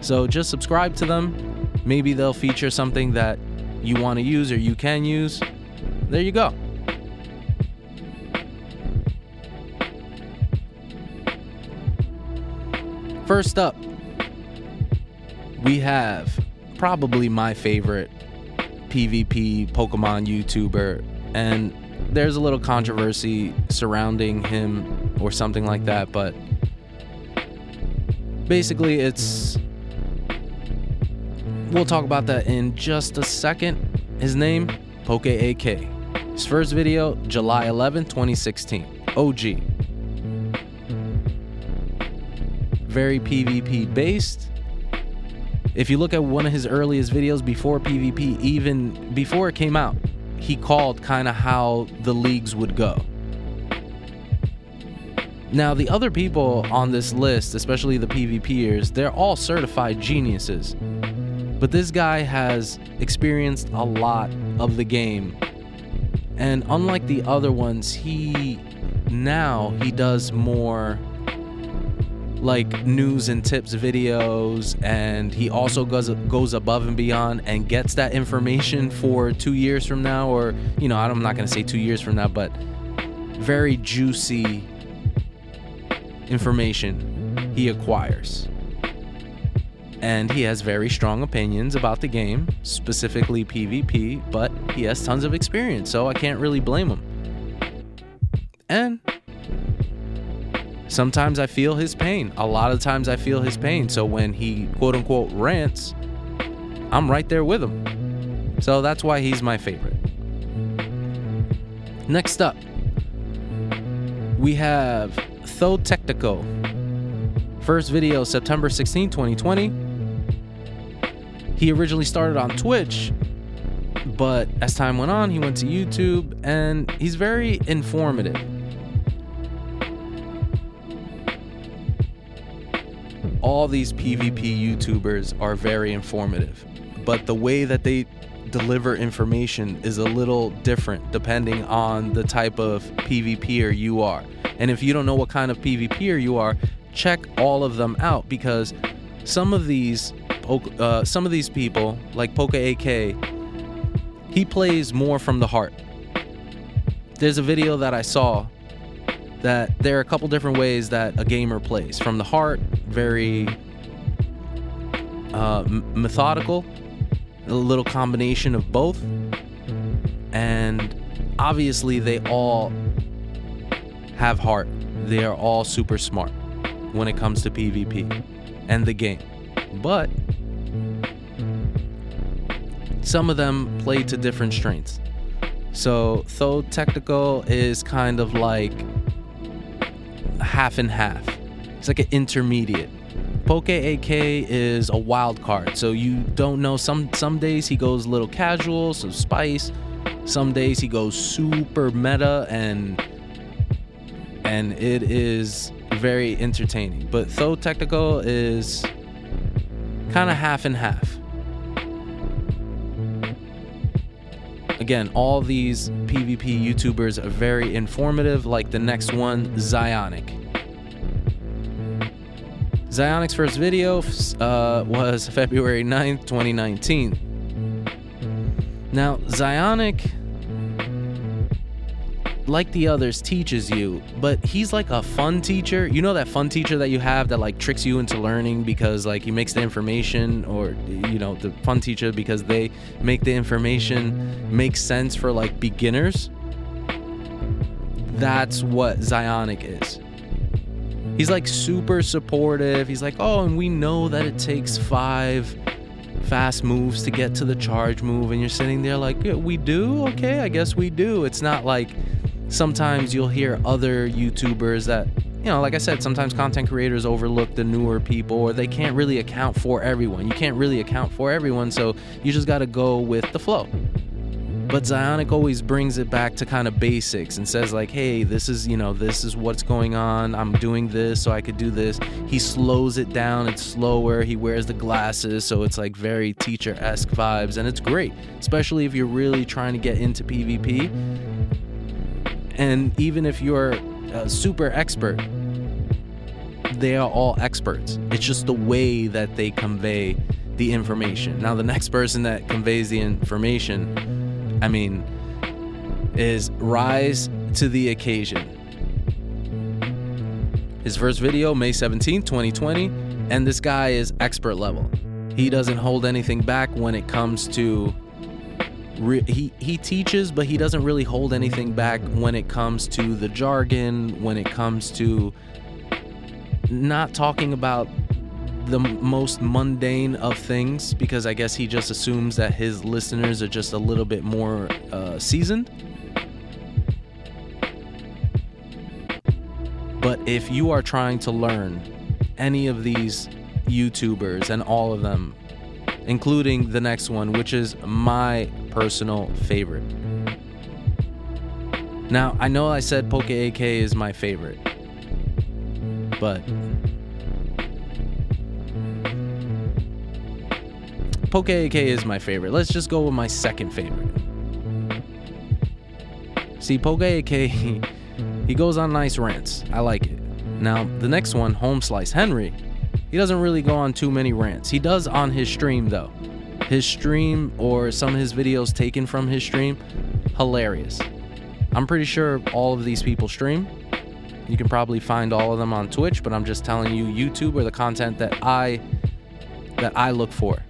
So just subscribe to them. Maybe they'll feature something that you want to use or you can use. There you go. First up, we have probably my favorite PvP Pokemon YouTuber, and there's a little controversy surrounding him or something like that, but basically it's, we'll talk about that in just a second. His name, PokeAK. His first video, July eleventh, twenty sixteen. O G. Very PvP based. If you look at one of his earliest videos before PvP, even before it came out, he called kind of how the leagues would go. Now, the other people on this list, especially the PvPers, they're all certified geniuses. But this guy has experienced a lot of the game. And unlike the other ones, he now he does more, like, news and tips videos, and he also goes goes above and beyond and gets that information for two years from now, or, you know, I'm not going to say two years from now, but very juicy information he acquires. And he has very strong opinions about the game, specifically PvP, but he has tons of experience, so I can't really blame him. And sometimes I feel his pain. A lot of times I feel his pain. So when he, quote unquote, rants, I'm right there with him. So that's why he's my favorite. Next up, we have Tho Technico. First video September sixteenth, twenty twenty. He originally started on Twitch, but as time went on, he went to YouTube, and he's very informative. All these PvP YouTubers are very informative, but the way that they deliver information is a little different depending on the type of PvPer you are. And if you don't know what kind of PvPer you are, check all of them out, because some of these uh, some of these people, like PokeAK, he plays more from the heart. There's a video that I saw that there are a couple different ways that a gamer plays. From the heart, very uh, methodical, a little combination of both. And obviously they all have heart. They are all super smart when it comes to PvP and the game. But some of them play to different strengths. So Tho Technico is kind of like half and half. It's like an intermediate. PokeAK is a wild card, so you don't know. Some some days he goes a little casual, some spice. Some days he goes super meta, and and it is very entertaining. But Tho Technico is kind of half and half. Again, all these PvP YouTubers are very informative, like the next one, Zionic. Zionic's first video uh, was February ninth, twenty nineteen. Now, Zionic, like the others, teaches you, but he's like a fun teacher. You know that fun teacher that you have that like tricks you into learning because like he makes the information, or you know, the fun teacher because they make the information make sense for like beginners? That's what Zionic is. He's like super supportive. He's like, oh, and we know that it takes five fast moves to get to the charge move. And you're sitting there like, yeah, we do? Okay, I guess we do. It's not like sometimes you'll hear other YouTubers that, you know, like I said, sometimes content creators overlook the newer people, or they can't really account for everyone. You can't really account for everyone, so you just got to go with the flow. But Zionic always brings it back to kind of basics and says like, hey, this is, you know, this is what's going on. I'm doing this so I could do this. He slows it down. It's slower. He wears the glasses. So it's like very teacher-esque vibes. And it's great, especially if you're really trying to get into PvP. And even if you're a super expert, they are all experts. It's just the way that they convey the information. Now, the next person that conveys the information, I mean, is Rise to the Occasion. His first video, May seventeenth, twenty twenty, and this guy is expert level. He doesn't hold anything back when it comes to, re- he, he teaches, but he doesn't really hold anything back when it comes to the jargon, when it comes to not talking about the most mundane of things, because I guess he just assumes that his listeners are just a little bit more uh, seasoned. But if you are trying to learn any of these YouTubers, and all of them, including the next one, which is my personal favorite. Now, I know I said PokeAK is my favorite, but PokeAK is my favorite. Let's just go with my second favorite. See, PokeAK, he, he goes on nice rants. I like it. Now, the next one, Homeslice Henry, he doesn't really go on too many rants. He does on his stream, though. His stream, or some of his videos taken from his stream, hilarious. I'm pretty sure all of these people stream. You can probably find all of them on Twitch, but I'm just telling you, YouTube or the content that I that I look for.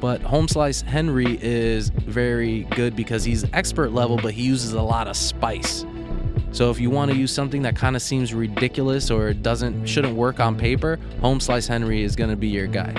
But Homeslice Henry is very good because he's expert level, but he uses a lot of spice. So if you want to use something that kind of seems ridiculous or doesn't shouldn't work on paper, Homeslice Henry is going to be your guy.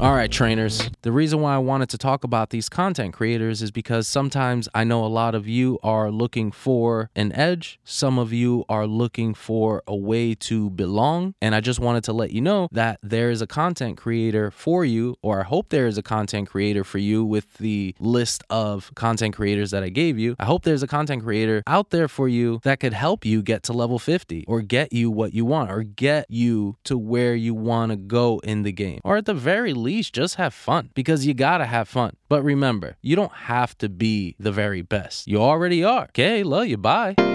All right, trainers. The reason why I wanted to talk about these content creators is because sometimes I know a lot of you are looking for an edge. Some of you are looking for a way to belong. And I just wanted to let you know that there is a content creator for you, or I hope there is a content creator for you with the list of content creators that I gave you. I hope there's a content creator out there for you that could help you get to level fifty, or get you what you want, or get you to where you want to go in the game. Or at the very least, just have fun, because you gotta have fun. But remember, you don't have to be the very best. You already are. Okay, love you. Bye.